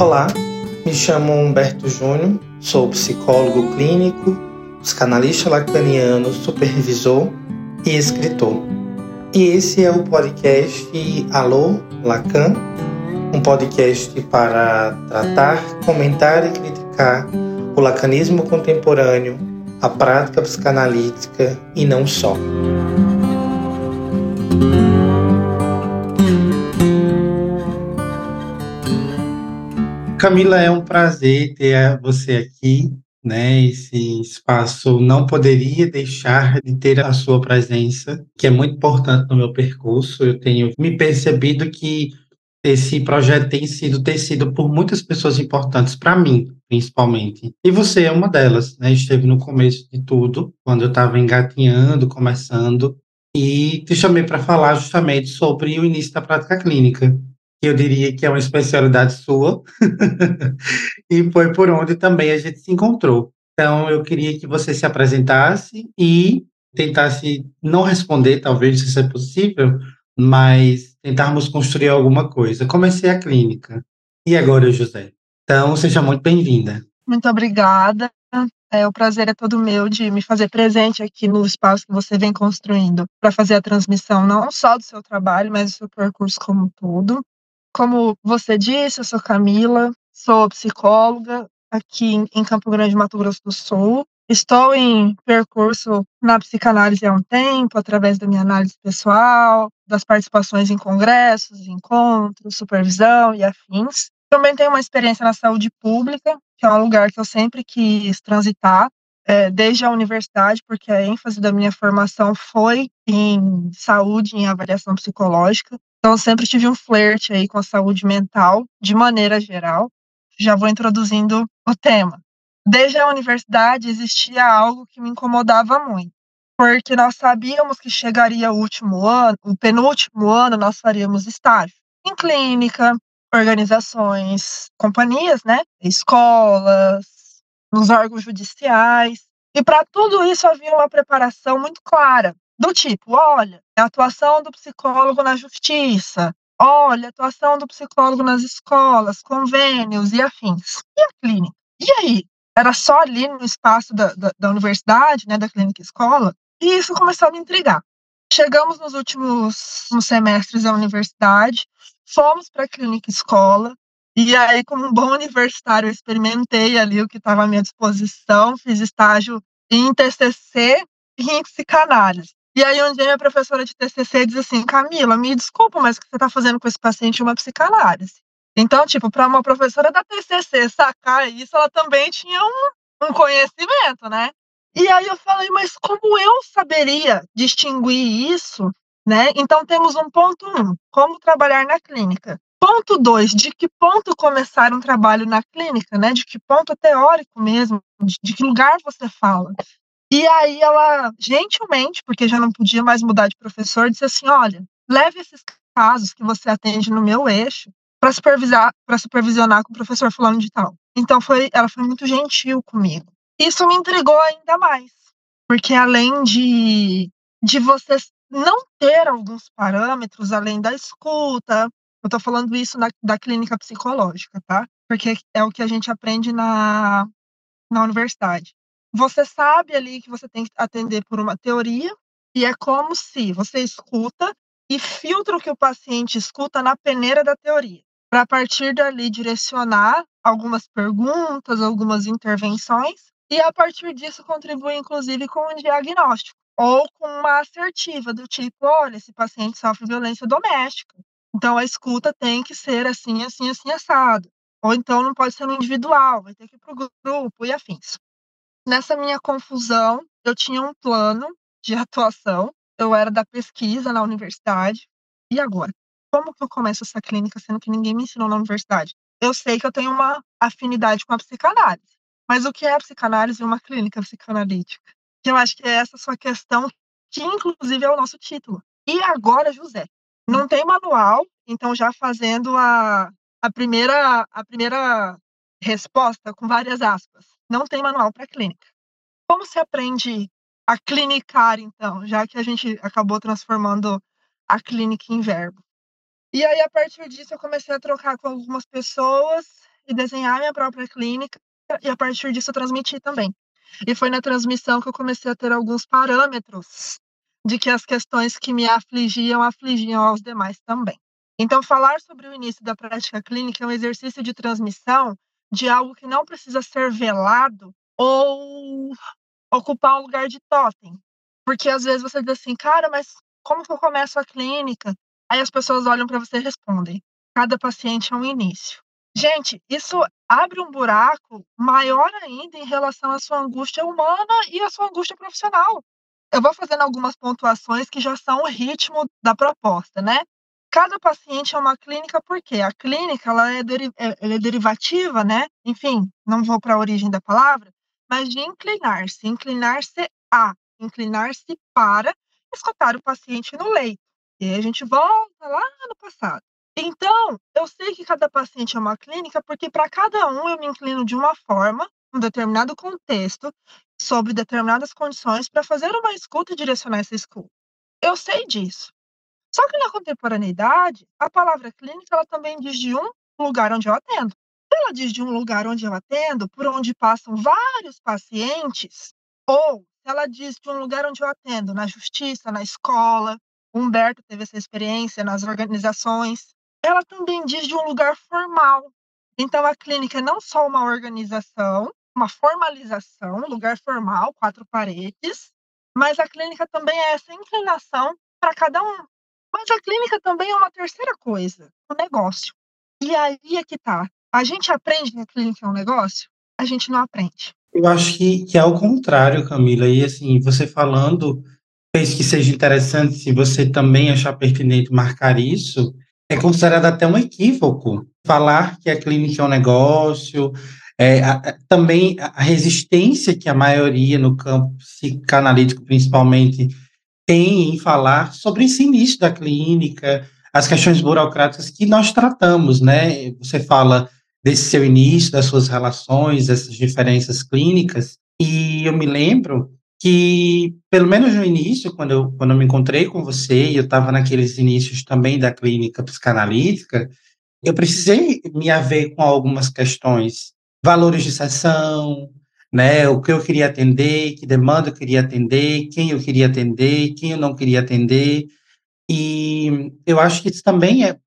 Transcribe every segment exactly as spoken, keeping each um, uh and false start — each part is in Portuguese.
Olá, me chamo Humberto Júnior, sou psicólogo clínico, psicanalista lacaniano, supervisor e escritor. E esse é o podcast Alô Lacan, um podcast para tratar, comentar e criticar o lacanismo contemporâneo, a prática psicanalítica e não só. Camila, é um prazer ter você aqui, né? Esse espaço não poderia deixar de ter a sua presença, que é muito importante no meu percurso. Eu tenho me percebido que esse projeto tem sido tecido por muitas pessoas importantes para mim, principalmente. E você é uma delas, né? Esteve no começo de tudo, quando eu estava engatinhando, começando, e te chamei para falar justamente sobre o início da prática clínica, que eu diria que é uma especialidade sua, e foi por onde também a gente se encontrou. Então, eu queria que você se apresentasse e tentasse não responder, talvez, se isso é possível, mas tentarmos construir alguma coisa. Comecei a clínica, e agora, José? Então, seja muito bem-vinda. Muito obrigada. É, o prazer é todo meu de me fazer presente aqui no espaço que você vem construindo para fazer a transmissão, não só do seu trabalho, mas do seu percurso como um todo. Como você disse, eu sou Camila, sou psicóloga aqui em Campo Grande, Mato Grosso do Sul. Estou em percurso na psicanálise há um tempo, através da minha análise pessoal, das participações em congressos, encontros, supervisão e afins. Também tenho uma experiência na saúde pública, que é um lugar que eu sempre quis transitar, é, desde a universidade, porque a ênfase da minha formação foi em saúde, em avaliação psicológica. Então, eu sempre tive um flerte aí com a saúde mental, de maneira geral. Já vou introduzindo o tema. Desde a universidade, existia algo que me incomodava muito, porque nós sabíamos que chegaria o último ano, o penúltimo ano, nós faríamos estágio em clínica, organizações, companhias, né? Escolas, nos órgãos judiciais. E para tudo isso havia uma preparação muito clara. Do tipo, olha, a atuação do psicólogo na justiça, olha, a atuação do psicólogo nas escolas, convênios e afins. E a clínica? E aí? Era só ali no espaço da, da, da universidade, né, da clínica e escola, e isso começou a me intrigar. Chegamos nos últimos nos semestres da universidade, fomos para a clínica e escola, e aí, como um bom universitário, eu experimentei ali o que estava à minha disposição, fiz estágio em T C C e em psicanálise. E aí um dia minha professora de T C C diz assim, Camila, me desculpa, mas o que você está fazendo com esse paciente é uma psicanálise. Então, tipo, para uma professora da T C C sacar isso, ela também tinha um, um conhecimento, né? E aí eu falei, mas como eu saberia distinguir isso, né? Então temos um ponto um, como trabalhar na clínica. Ponto dois, de que ponto começar um trabalho na clínica, né? De que ponto teórico mesmo, de, de que lugar você fala. E aí ela, gentilmente, porque já não podia mais mudar de professor, disse assim, olha, leve esses casos que você atende no meu eixo para supervisar, para supervisionar com o professor fulano de tal. Então foi, ela foi muito gentil comigo. Isso me intrigou ainda mais, porque além de, de você não ter alguns parâmetros, além da escuta, eu estou falando isso na, da clínica psicológica, tá? Porque é o que a gente aprende na, na universidade. Você sabe ali que você tem que atender por uma teoria e é como se você escuta e filtra o que o paciente escuta na peneira da teoria, para a partir dali direcionar algumas perguntas, algumas intervenções e a partir disso contribuir inclusive com um diagnóstico ou com uma assertiva do tipo, olha, esse paciente sofre violência doméstica, então a escuta tem que ser assim, assim, assim, assado, ou então não pode ser no individual, vai ter que ir para o grupo e afins. Nessa minha confusão, eu tinha um plano de atuação, eu era da pesquisa na universidade, e agora? Como que eu começo essa clínica, sendo que ninguém me ensinou na universidade? Eu sei que eu tenho uma afinidade com a psicanálise, mas o que é a psicanálise e uma clínica psicanalítica? Eu acho que é essa sua questão, que inclusive é o nosso título. E agora, José? Não tem manual, então já fazendo a, a, primeira, a primeira resposta com várias aspas. Não tem manual para clínica. Como se aprende a clinicar, então, já que a gente acabou transformando a clínica em verbo? E aí, a partir disso, eu comecei a trocar com algumas pessoas e desenhar minha própria clínica e, a partir disso, transmitir também. E foi na transmissão que eu comecei a ter alguns parâmetros de que as questões que me afligiam, afligiam aos demais também. Então, falar sobre o início da prática clínica é um exercício de transmissão de algo que não precisa ser velado ou ocupar um lugar de totem. Porque, às vezes, você diz assim, cara, mas como que eu começo a clínica? Aí as pessoas olham para você e respondem, cada paciente é um início. Gente, isso abre um buraco maior ainda em relação à sua angústia humana e à sua angústia profissional. Eu vou fazendo algumas pontuações que já são o ritmo da proposta, né? Cada paciente é uma clínica porque a clínica ela é, deri- ela é derivativa, né? Enfim, não vou para a origem da palavra, mas de inclinar-se, inclinar-se a, inclinar-se para escutar o paciente no leito. E aí a gente volta lá no passado. Então, eu sei que cada paciente é uma clínica porque para cada um eu me inclino de uma forma, num determinado contexto, sobre determinadas condições para fazer uma escuta e direcionar essa escuta. Eu sei disso. Só que na contemporaneidade, a palavra clínica ela também diz de um lugar onde eu atendo. Ela diz de um lugar onde eu atendo, por onde passam vários pacientes, ou ela diz de um lugar onde eu atendo, na justiça, na escola, Humberto teve essa experiência nas organizações. Ela também diz de um lugar formal. Então, a clínica é não só uma organização, uma formalização, um lugar formal, quatro paredes, mas a clínica também é essa inclinação para cada um. Mas a clínica também é uma terceira coisa, um negócio. E aí é que tá. A gente aprende que a clínica é um negócio? A gente não aprende. Eu acho que, que é ao contrário, Camila. E assim, você falando, penso que seja interessante, se você também achar pertinente marcar isso, é considerado até um equívoco. Falar que a clínica é um negócio, é, a, a, também a resistência que a maioria no campo psicanalítico, principalmente, tem em falar sobre esse início da clínica, as questões burocráticas que nós tratamos, né? Você fala desse seu início, das suas relações, dessas diferenças clínicas, e eu me lembro que, pelo menos no início, quando eu, quando eu me encontrei com você, e eu estava naqueles inícios também da clínica psicanalítica, eu precisei me haver com algumas questões, valores de sessão, né, o que eu queria atender, que demanda eu queria atender, quem eu queria atender, quem eu não queria atender, e eu acho que isso também é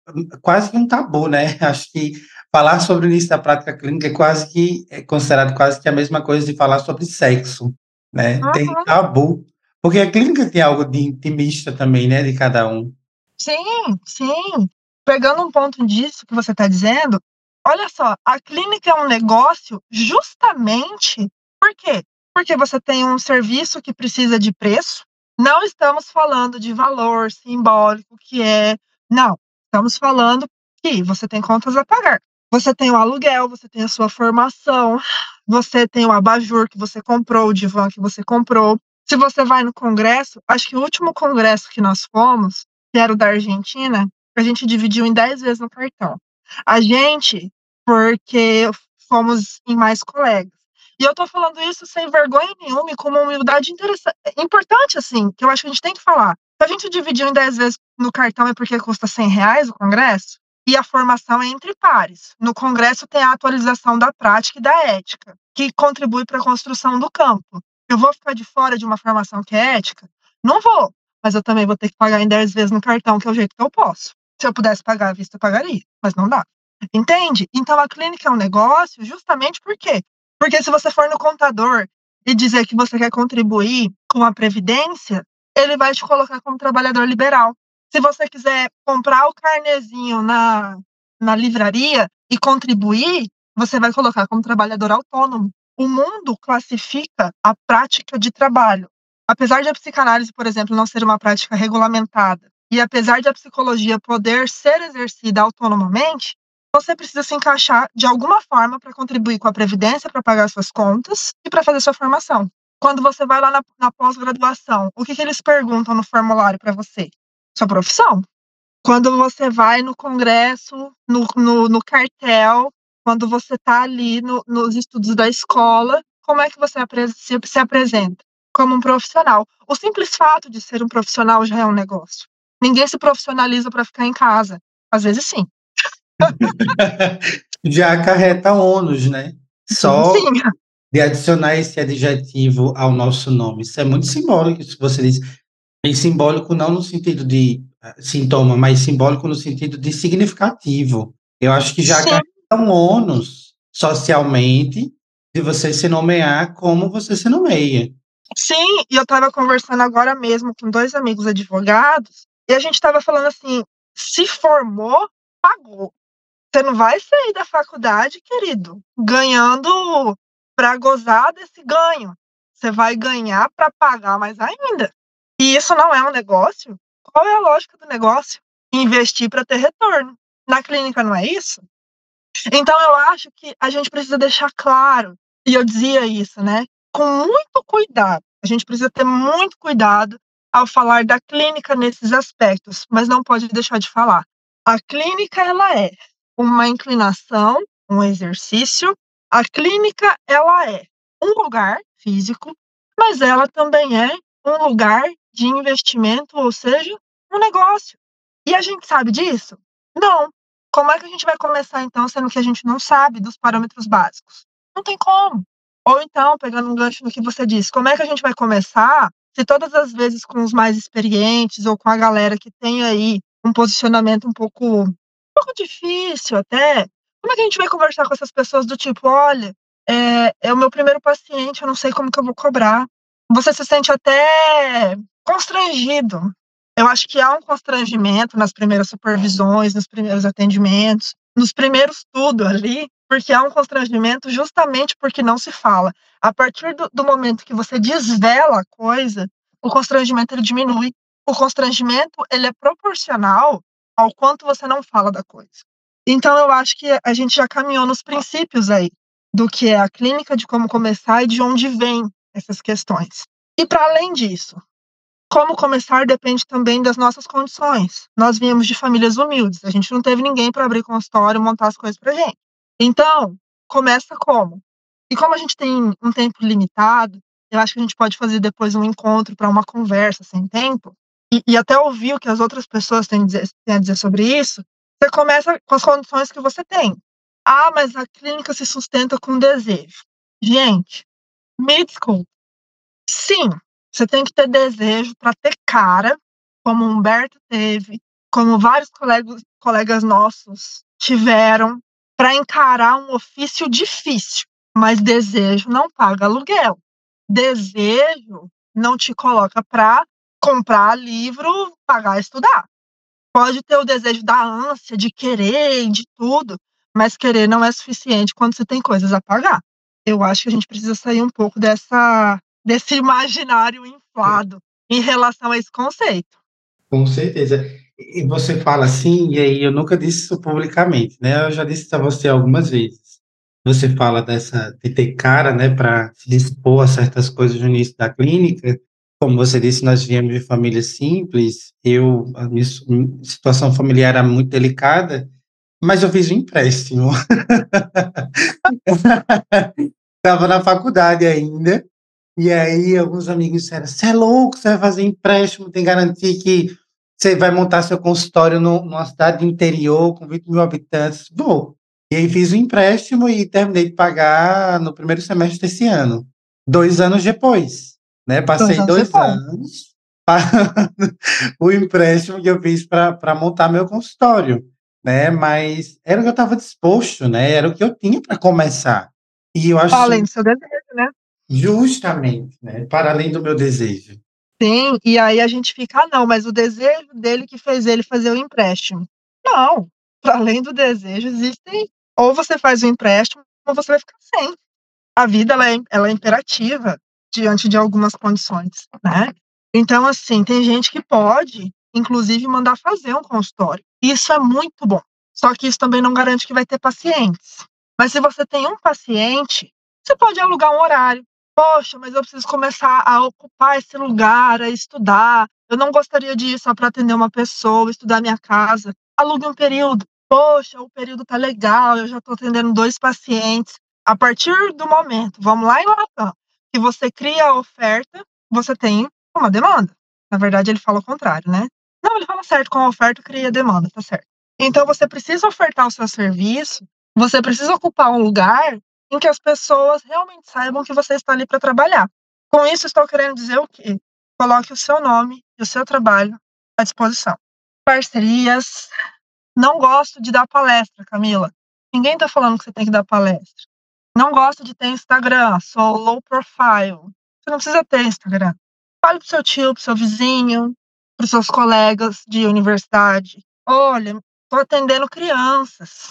quase que um tabu, né, acho que falar sobre o início da prática clínica é quase que, é considerado quase que a mesma coisa de falar sobre sexo, né? Uhum. Tem tabu, porque a clínica tem algo de intimista também, né, de cada um. Sim, sim. Pegando um ponto disso que você está dizendo, olha só, a clínica é um negócio justamente por quê? Porque você tem um serviço que precisa de preço, não estamos falando de valor simbólico que é, não, estamos falando que você tem contas a pagar. Você tem o aluguel, você tem a sua formação, você tem o abajur que você comprou, o divã que você comprou. Se você vai no congresso, acho que o último congresso que nós fomos, que era o da Argentina, a gente dividiu em dez vezes no cartão. A gente, porque fomos em mais colegas. E eu tô falando isso sem vergonha nenhuma e com uma humildade interessante, importante, assim, que eu acho que a gente tem que falar. Se a gente dividiu em dez vezes no cartão é porque custa cem reais o congresso? E a formação é entre pares. No Congresso tem a atualização da prática e da ética, que contribui para a construção do campo. Eu vou ficar de fora de uma formação que é ética? Não vou, mas eu também vou ter que pagar em dez vezes no cartão, que é o jeito que eu posso. Se eu pudesse pagar à vista, eu pagaria, mas não dá. Entende? Então, a clínica é um negócio justamente por quê? Porque se você for no contador e dizer que você quer contribuir com a Previdência, ele vai te colocar como trabalhador liberal. Se você quiser comprar o carnezinho na, na livraria e contribuir, você vai colocar como trabalhador autônomo. O mundo classifica a prática de trabalho. Apesar de a psicanálise, por exemplo, não ser uma prática regulamentada, e apesar de a psicologia poder ser exercida autonomamente, você precisa se encaixar de alguma forma para contribuir com a Previdência, para pagar suas contas e para fazer sua formação. Quando você vai lá na, na pós-graduação, o que, que eles perguntam no formulário para você? Sua profissão. Quando você vai no congresso, no, no, no cartel, quando você está ali no, nos estudos da escola, como é que você se, se apresenta? Como um profissional. O simples fato de ser um profissional já é um negócio. Ninguém se profissionaliza para ficar em casa. Às vezes, sim. já acarreta ônus, né? Só sim, sim. De adicionar esse adjetivo ao nosso nome. Isso é muito simbólico, isso você disse. E simbólico não no sentido de sintoma, mas simbólico no sentido de significativo. Eu acho que já acarreta um ônus socialmente de você se nomear como você se nomeia. Sim, e eu estava conversando agora mesmo com dois amigos advogados, e a gente estava falando assim, se formou, pagou. Você não vai sair da faculdade, querido, ganhando para gozar desse ganho. Você vai ganhar para pagar mais ainda. E isso não é um negócio? Qual é a lógica do negócio? Investir para ter retorno. Na clínica não é isso? Então eu acho que a gente precisa deixar claro, e eu dizia isso, né? Com muito cuidado. A gente precisa ter muito cuidado ao falar da clínica nesses aspectos, mas não pode deixar de falar. A clínica, ela é uma inclinação, um exercício. A clínica, ela é um lugar físico, mas ela também é um lugar de investimento, ou seja, um negócio. E a gente sabe disso? Não. Como é que a gente vai começar, então, sendo que a gente não sabe dos parâmetros básicos? Não tem como. Ou então, pegando um gancho no que você disse, como é que a gente vai começar se todas as vezes com os mais experientes ou com a galera que tem aí um posicionamento um pouco, um pouco difícil até, como é que a gente vai conversar com essas pessoas do tipo, olha, é, é o meu primeiro paciente, eu não sei como que eu vou cobrar. Você se sente até constrangido. Eu acho que há um constrangimento nas primeiras supervisões, nos primeiros atendimentos, nos primeiros tudo ali, porque há um constrangimento justamente porque não se fala. A partir do, do momento que você desvela a coisa, o constrangimento ele diminui. O constrangimento ele é proporcional ao quanto você não fala da coisa. Então eu acho que a gente já caminhou nos princípios aí, do que é a clínica, de como começar e de onde vem essas questões. E para além disso, como começar depende também das nossas condições. Nós viemos de famílias humildes, a gente não teve ninguém para abrir consultório, montar as coisas para a gente. Então, começa como? E como a gente tem um tempo limitado, eu acho que a gente pode fazer depois um encontro para uma conversa sem tempo, e, e até ouvir o que as outras pessoas têm a dizer, têm a dizer sobre isso. Você começa com as condições que você tem. Ah, mas a clínica se sustenta com desejo. Gente, me desculpe. Sim, você tem que ter desejo para ter cara, como o Humberto teve, como vários colegas, colegas nossos tiveram, para encarar um ofício difícil, mas desejo não paga aluguel. Desejo não te coloca para comprar livro, pagar, estudar. Pode ter o desejo da ânsia, de querer, de tudo, mas querer não é suficiente quando você tem coisas a pagar. Eu acho que a gente precisa sair um pouco dessa, desse imaginário inflado em relação a esse conceito. Com certeza. E você fala assim, e aí eu nunca disse isso publicamente, né? Eu já disse isso a você algumas vezes. Você fala dessa, de ter cara, né, para se dispor a certas coisas no início da clínica. Como você disse, nós viemos de família simples, eu, a minha situação familiar era muito delicada, mas eu fiz um empréstimo. Estava na faculdade ainda, e aí alguns amigos disseram, você é louco, você vai fazer empréstimo, tem garantia que você vai montar seu consultório numa cidade interior com vinte mil habitantes. Vou. E aí fiz o um empréstimo e terminei de pagar no primeiro semestre desse ano. Dois anos depois. Né? Passei dois, dois anos, anos pagando o empréstimo que eu fiz para montar meu consultório. Né? Mas era o que eu estava disposto, né? Era o que eu tinha para começar. E eu acho, além do seu desejo, né? Justamente, né? Para além do meu desejo. Sim, e aí a gente fica, ah, não, mas o desejo dele que fez ele fazer o empréstimo. Não, para além do desejo existem, ou você faz o empréstimo, ou você vai ficar sem. A vida, ela é, ela é imperativa diante de algumas condições, né? Então, assim, tem gente que pode, inclusive, mandar fazer um consultório. Isso é muito bom. Só que isso também não garante que vai ter pacientes. Mas se você tem um paciente, você pode alugar um horário. Poxa, mas eu preciso começar a ocupar esse lugar, a estudar. Eu não gostaria de ir só para atender uma pessoa, estudar minha casa. Alugue um período. Poxa, o período tá legal, eu já estou atendendo dois pacientes. A partir do momento, vamos lá em Lacan, que você cria a oferta, você tem uma demanda. Na verdade, ele fala o contrário, né? Não, ele fala certo, com a oferta cria a demanda, tá certo. Então, você precisa ofertar o seu serviço Você precisa ocupar um lugar em que as pessoas realmente saibam que você está ali para trabalhar. Com isso, estou querendo dizer o quê? Coloque o seu nome e o seu trabalho à disposição. Parcerias. Não gosto de dar palestra, Camila. Ninguém está falando que você tem que dar palestra. Não gosto de ter Instagram, sou low profile. Você não precisa ter Instagram. Fale para o seu tio, para o seu vizinho, para os seus colegas de universidade. Olha, estou atendendo crianças.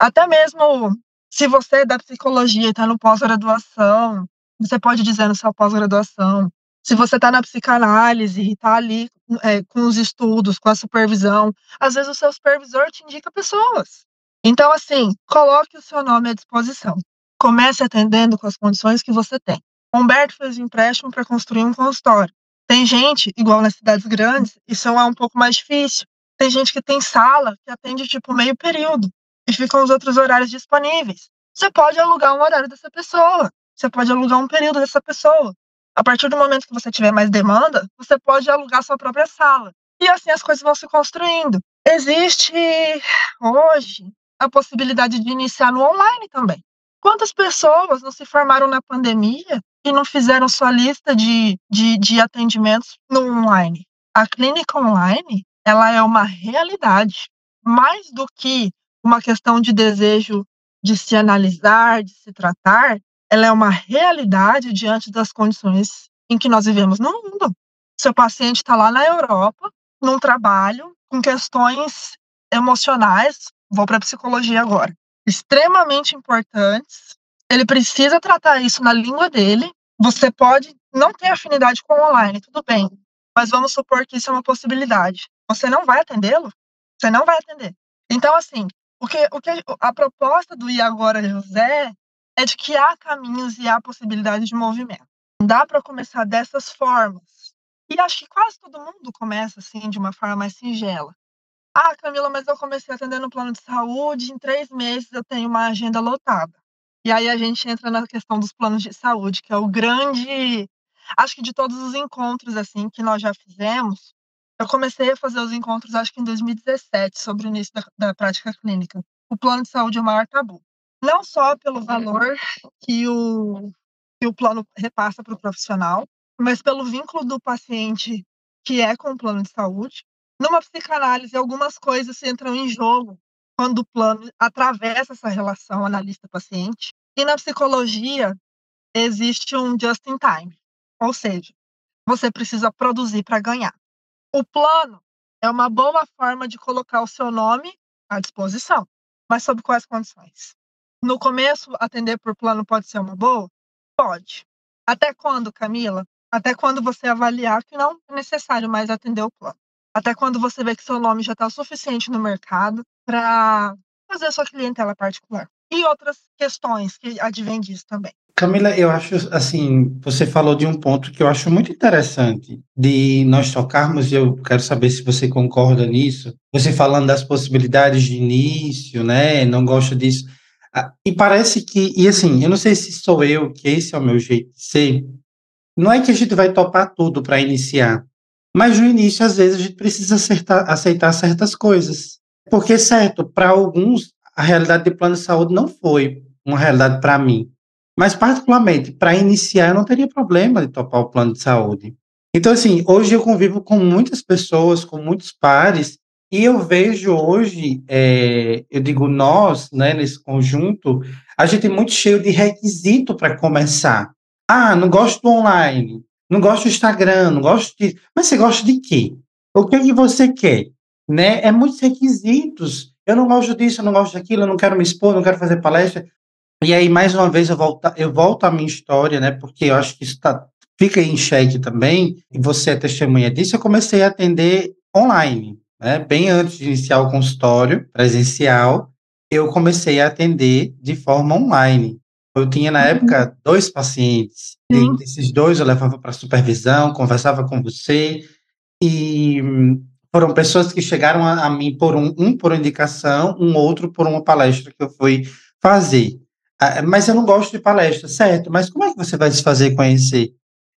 Até mesmo se você é da psicologia e está no pós-graduação, você pode dizer no seu pós-graduação. Se você está na psicanálise e está ali é, com os estudos, com a supervisão, às vezes o seu supervisor te indica pessoas. Então, assim, coloque o seu nome à disposição. Comece atendendo com as condições que você tem. Humberto fez um empréstimo para construir um consultório. Tem gente, igual nas cidades grandes, isso é um pouco mais difícil. Tem gente que tem sala, que atende tipo meio período e ficam os outros horários disponíveis. Você pode alugar um horário dessa pessoa. Você pode alugar um período dessa pessoa. A partir do momento que você tiver mais demanda, você pode alugar sua própria sala. E assim as coisas vão se construindo. Existe hoje a possibilidade de iniciar no online também. Quantas pessoas não se formaram na pandemia e não fizeram sua lista de, de, de atendimentos no online? A clínica online, ela é uma realidade. Mais do que uma questão de desejo de se analisar, de se tratar, ela é uma realidade diante das condições em que nós vivemos no mundo. Seu paciente está lá na Europa, num trabalho, com questões emocionais, vou para a psicologia agora, extremamente importantes, ele precisa tratar isso na língua dele, você pode não ter afinidade com o online, tudo bem, mas vamos supor que isso é uma possibilidade. Você não vai atendê-lo? Você não vai atender. Então, assim, o que, o que, a proposta do E Agora José é de que há caminhos e há possibilidades de movimento. Dá para começar dessas formas. E acho que quase todo mundo começa assim, de uma forma mais singela. Ah, Camila, mas eu comecei atendendo no plano de saúde, em três meses eu tenho uma agenda lotada. E aí a gente entra na questão dos planos de saúde, que é o grande... Acho que de todos os encontros assim que nós já fizemos, eu comecei a fazer os encontros, acho que em dois mil e dezessete, sobre o início da, da prática clínica. O plano de saúde é o maior tabu. Não só pelo valor que o, que o plano repassa para o profissional, mas pelo vínculo do paciente que é com o plano de saúde. Numa psicanálise, algumas coisas entram em jogo quando o plano atravessa essa relação analista-paciente. E na psicologia, existe um just-in-time, ou seja, você precisa produzir para ganhar. O plano é uma boa forma de colocar o seu nome à disposição, mas sob quais condições? No começo, atender por plano pode ser uma boa? Pode. Até quando, Camila? Até quando você avaliar que não é necessário mais atender o plano. Até quando você vê que seu nome já está o suficiente no mercado para fazer a sua clientela particular. E outras questões que advêm disso também. Camila, eu acho, assim, você falou de um ponto que eu acho muito interessante de nós tocarmos, e eu quero saber se você concorda nisso. Você falando das possibilidades de início, né? Não gosto disso. Ah, e parece que, e assim, eu não sei se sou eu, que esse é o meu jeito de ser, não é que a gente vai topar tudo para iniciar, mas no início, às vezes, a gente precisa acertar, aceitar certas coisas. Porque, certo, para alguns, a realidade de plano de saúde não foi uma realidade para mim. Mas, particularmente, para iniciar, eu não teria problema de topar o plano de saúde. Então, assim, hoje eu convivo com muitas pessoas, com muitos pares, e eu vejo hoje, é, eu digo nós, né, nesse conjunto, a gente é muito cheio de requisito para começar. Ah, não gosto do online, não gosto do Instagram, não gosto de... Mas você gosta de quê? O que, é que você quer? Né? É muitos requisitos. Eu não gosto disso, eu não gosto daquilo, eu não quero me expor, não quero fazer palestra. E aí, mais uma vez, eu volto, eu volto à minha história, né, porque eu acho que isso tá, fica em xeque também, e você é testemunha disso. Eu comecei a atender online. Né, bem antes de iniciar o consultório presencial, eu comecei a atender de forma online. Eu tinha, na uhum. época, dois pacientes. Uhum. E esses dois eu levava para supervisão, conversava com você. E foram pessoas que chegaram a, a mim, por um, um por indicação, um outro por uma palestra que eu fui fazer. Ah, mas eu não gosto de palestra, certo? Mas como é que você vai se fazer conhecer?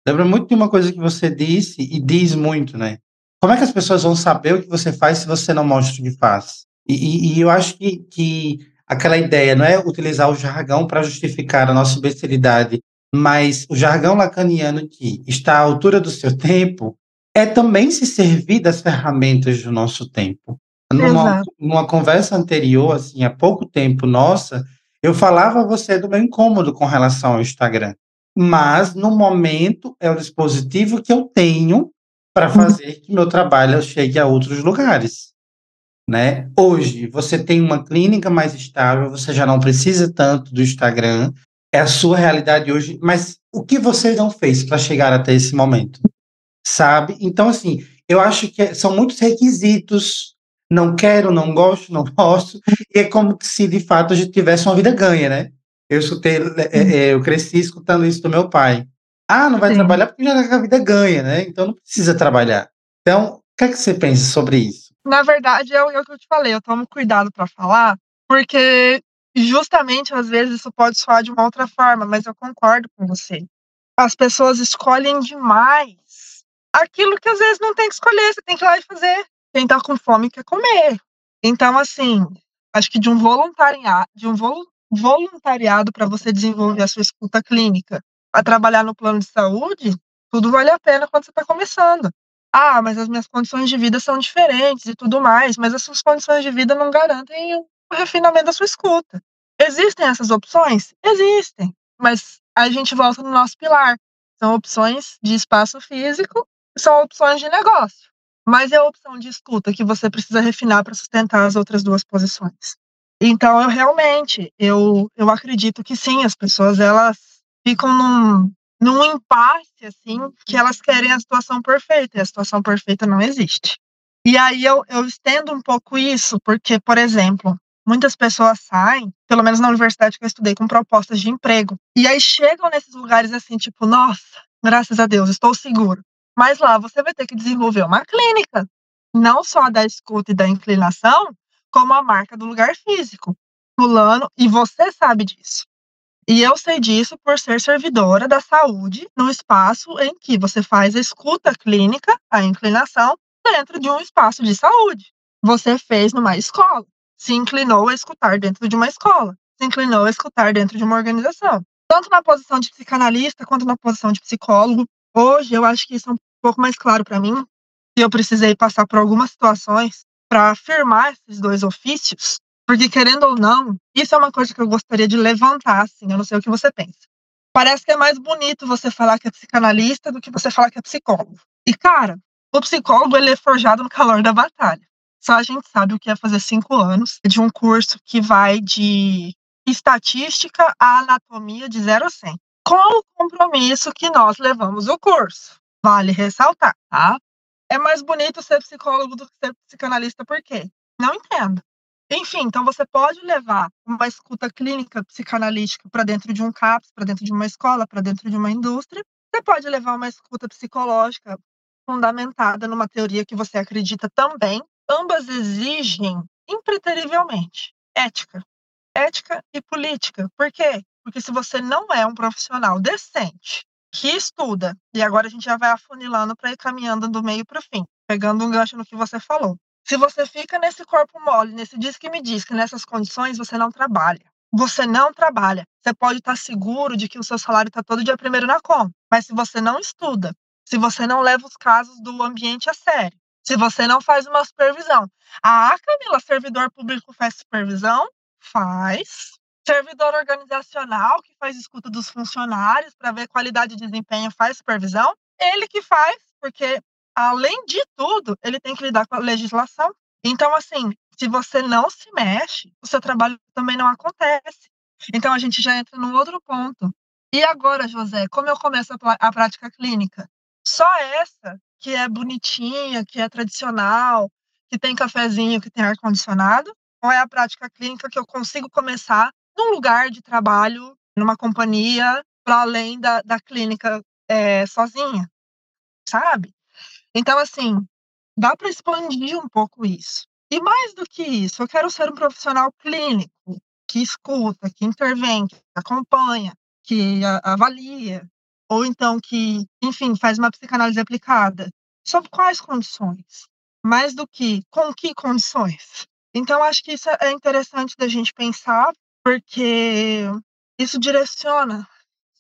Lembro muito de uma coisa que você disse, e diz muito, né? Como é que as pessoas vão saber o que você faz se você não mostra o que faz? E, e, e eu acho que, que aquela ideia, não é utilizar o jargão para justificar a nossa imbecilidade, mas o jargão lacaniano que está à altura do seu tempo é também se servir das ferramentas do nosso tempo. Numa, numa conversa anterior, assim, há pouco tempo, nossa, eu falava a você do meu incômodo com relação ao Instagram, mas no momento é o dispositivo que eu tenho para fazer que meu trabalho chegue a outros lugares, né? Hoje, você tem uma clínica mais estável, você já não precisa tanto do Instagram, é a sua realidade hoje, mas o que você não fez para chegar até esse momento, sabe? Então, assim, eu acho que são muitos requisitos, não quero, não gosto, não posso, e é como se, de fato, a gente tivesse uma vida ganha, né? Eu, escutei, eu cresci escutando isso do meu pai. Ah, não vai Sim. trabalhar porque já a vida ganha, né? Então não precisa trabalhar. Então, o que é que você pensa sobre isso? Na verdade, é o que eu te falei, eu tomo cuidado para falar, porque justamente, às vezes, isso pode soar de uma outra forma, mas eu concordo com você. As pessoas escolhem demais aquilo que, às vezes, não tem que escolher, você tem que ir lá e fazer. Quem tá com fome quer comer. Então, assim, acho que de um voluntariado, de um voluntariado para você desenvolver a sua escuta clínica, a trabalhar no plano de saúde, tudo vale a pena quando você está começando. Ah, mas as minhas condições de vida são diferentes e tudo mais, mas as suas condições de vida não garantem o refinamento da sua escuta. Existem essas opções? Existem. Mas a gente volta no nosso pilar. São opções de espaço físico, são opções de negócio. Mas é a opção de escuta que você precisa refinar para sustentar as outras duas posições. Então, eu realmente, eu, eu acredito que sim, as pessoas, elas ficam num, num impasse, assim, que elas querem a situação perfeita, e a situação perfeita não existe. E aí eu, eu estendo um pouco isso, porque, por exemplo, muitas pessoas saem, pelo menos na universidade que eu estudei, com propostas de emprego, e aí chegam nesses lugares assim, tipo, nossa, graças a Deus, estou seguro. Mas lá você vai ter que desenvolver uma clínica, não só da escuta e da inclinação, como a marca do lugar físico, fulano, e você sabe disso. E eu sei disso por ser servidora da saúde no espaço em que você faz a escuta clínica, a inclinação, dentro de um espaço de saúde. Você fez numa escola, se inclinou a escutar dentro de uma escola, se inclinou a escutar dentro de uma organização. Tanto na posição de psicanalista quanto na posição de psicólogo. Hoje eu acho que isso é um pouco mais claro para mim, que eu precisei passar por algumas situações para afirmar esses dois ofícios. Porque, querendo ou não, isso é uma coisa que eu gostaria de levantar, assim, eu não sei o que você pensa. Parece que é mais bonito você falar que é psicanalista do que você falar que é psicólogo. E, cara, o psicólogo, ele é forjado no calor da batalha. Só a gente sabe o que é fazer cinco anos de um curso que vai de estatística a anatomia de zero a cem. Com o compromisso que nós levamos o curso. Vale ressaltar, tá? É mais bonito ser psicólogo do que ser psicanalista, por quê? Não entendo. Enfim, então você pode levar uma escuta clínica psicanalítica para dentro de um CAPS, para dentro de uma escola, para dentro de uma indústria. Você pode levar uma escuta psicológica fundamentada numa teoria que você acredita também. Ambas exigem, impreterivelmente, ética. Ética e política. Por quê? Porque se você não é um profissional decente, que estuda, e agora a gente já vai afunilando para ir caminhando do meio para o fim, pegando um gancho no que você falou. Se você fica nesse corpo mole, nesse diz que me diz que nessas condições, você não trabalha. Você não trabalha. Você pode estar seguro de que o seu salário está todo dia primeiro na conta. Mas se você não estuda, se você não leva os casos do ambiente a sério, se você não faz uma supervisão. Ah, Camila, servidor público faz supervisão? Faz. Servidor organizacional que faz escuta dos funcionários para ver qualidade de desempenho faz supervisão? Ele que faz, porque... Além de tudo, ele tem que lidar com a legislação. Então, assim, se você não se mexe, o seu trabalho também não acontece. Então, a gente já entra num outro ponto. E agora, José, como eu começo a, a prática clínica? Só essa, que é bonitinha, que é tradicional, que tem cafezinho, que tem ar-condicionado? Ou é a prática clínica que eu consigo começar num lugar de trabalho, numa companhia, para além da, da clínica é, sozinha? Sabe? Então, assim, dá para expandir um pouco isso. E mais do que isso, eu quero ser um profissional clínico, que escuta, que intervém, que acompanha, que avalia, ou então que, enfim, faz uma psicanálise aplicada. Sob quais condições? Mais do que, com que condições? Então, acho que isso é interessante da gente pensar, porque isso direciona,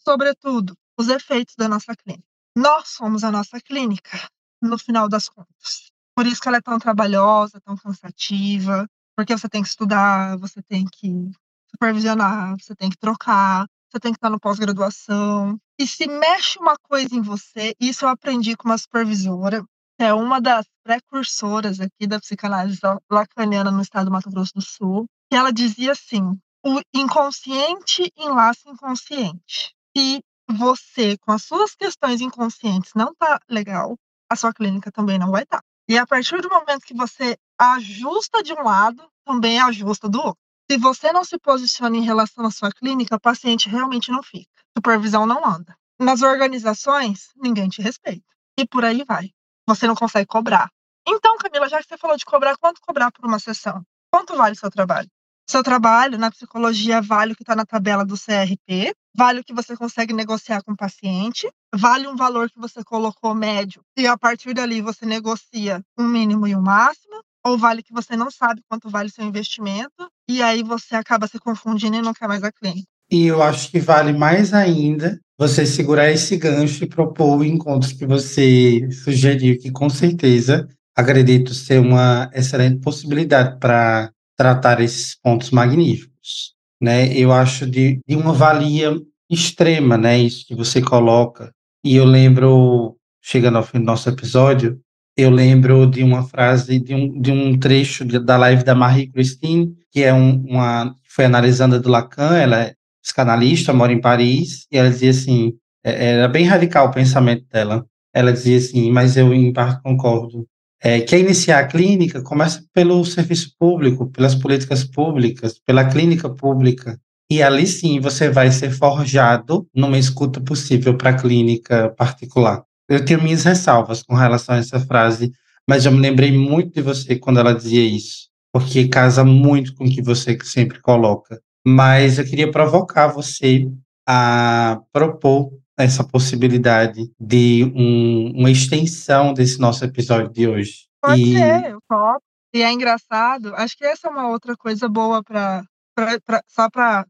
sobretudo, os efeitos da nossa clínica. Nós somos a nossa clínica, no final das contas. Por isso que ela é tão trabalhosa, tão cansativa, porque você tem que estudar, você tem que supervisionar, você tem que trocar, você tem que estar no pós-graduação. E se mexe uma coisa em você, isso eu aprendi com uma supervisora, que é uma das precursoras aqui da psicanálise lacaniana no estado do Mato Grosso do Sul, que ela dizia assim, o inconsciente enlaça inconsciente. Se você, com as suas questões inconscientes, não tá legal, a sua clínica também não vai estar. E a partir do momento que você ajusta de um lado, também ajusta do outro. Se você não se posiciona em relação à sua clínica, o paciente realmente não fica. Supervisão não anda. Nas organizações, ninguém te respeita. E por aí vai. Você não consegue cobrar. Então, Camila, já que você falou de cobrar, quanto cobrar por uma sessão? Quanto vale o seu trabalho? Seu trabalho na psicologia vale o que está na tabela do C R P, vale o que você consegue negociar com o paciente, vale um valor que você colocou médio e a partir dali você negocia um mínimo e um máximo, ou vale que você não sabe quanto vale seu investimento e aí você acaba se confundindo e não quer mais a clínica. E eu acho que vale mais ainda você segurar esse gancho e propor o encontro que você sugeriu, que com certeza acredito ser uma excelente possibilidade para tratar esses pontos magníficos, né? Eu acho de, de uma valia extrema, né? Isso que você coloca. E eu lembro, chegando ao fim do nosso episódio, eu lembro de uma frase, de um, de um trecho da live da Marie Christine, que é um, uma, foi analisanda do Lacan, ela é psicanalista, mora em Paris, e ela dizia assim, era bem radical o pensamento dela, ela dizia assim, mas eu em parte concordo, É, quer iniciar a clínica, começa pelo serviço público, pelas políticas públicas, pela clínica pública. E ali sim você vai ser forjado numa escuta possível para a clínica particular. Eu tenho minhas ressalvas com relação a essa frase, mas eu me lembrei muito de você quando ela dizia isso, porque casa muito com o que você sempre coloca. Mas eu queria provocar você a propor essa possibilidade de um, uma extensão desse nosso episódio de hoje. Pode e... ser, eu topo. E é engraçado, acho que essa é uma outra coisa boa pra, pra, pra, só para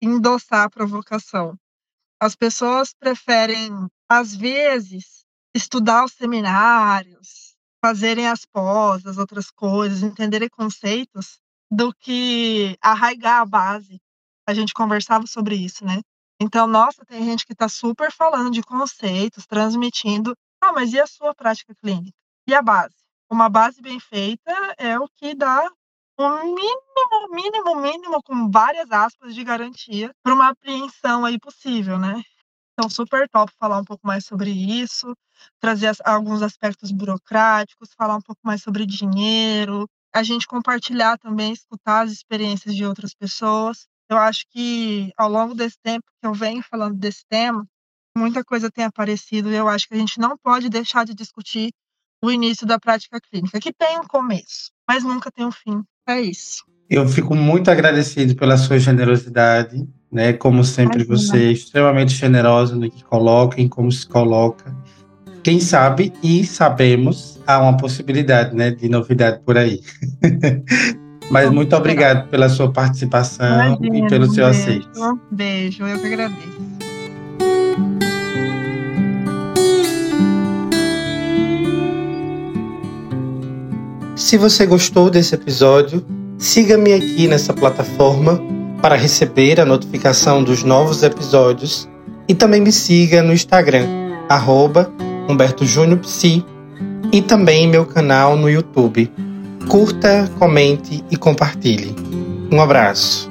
endossar a provocação. As pessoas preferem, às vezes, estudar os seminários, fazerem as pós, as outras coisas, entenderem conceitos, do que arraigar a base. A gente conversava sobre isso, né? Então, nossa, tem gente que está super falando de conceitos, transmitindo. Ah, mas e a sua prática clínica? E a base? Uma base bem feita é o que dá o mínimo, mínimo, mínimo, com várias aspas de garantia para uma apreensão aí possível, né? Então, super top falar um pouco mais sobre isso, trazer alguns aspectos burocráticos, falar um pouco mais sobre dinheiro, a gente compartilhar também, escutar as experiências de outras pessoas. Eu acho que ao longo desse tempo que eu venho falando desse tema, muita coisa tem aparecido e eu acho que a gente não pode deixar de discutir o início da prática clínica, que tem um começo, mas nunca tem um fim. É isso. Eu fico muito agradecido pela sua generosidade, né? Como sempre, imagina. Você é extremamente generosa no que coloca, em como se coloca. Quem sabe e sabemos, há uma possibilidade, né, de novidade por aí. Mas muito obrigado pela sua participação. Imagina, e pelo seu um aceite. Beijo, beijo, eu que agradeço. Se você gostou desse episódio, siga-me aqui nessa plataforma para receber a notificação dos novos episódios e também me siga no Instagram, arroba Humberto Júnior Psi, e também meu canal no YouTube. Curta, comente e compartilhe. Um abraço.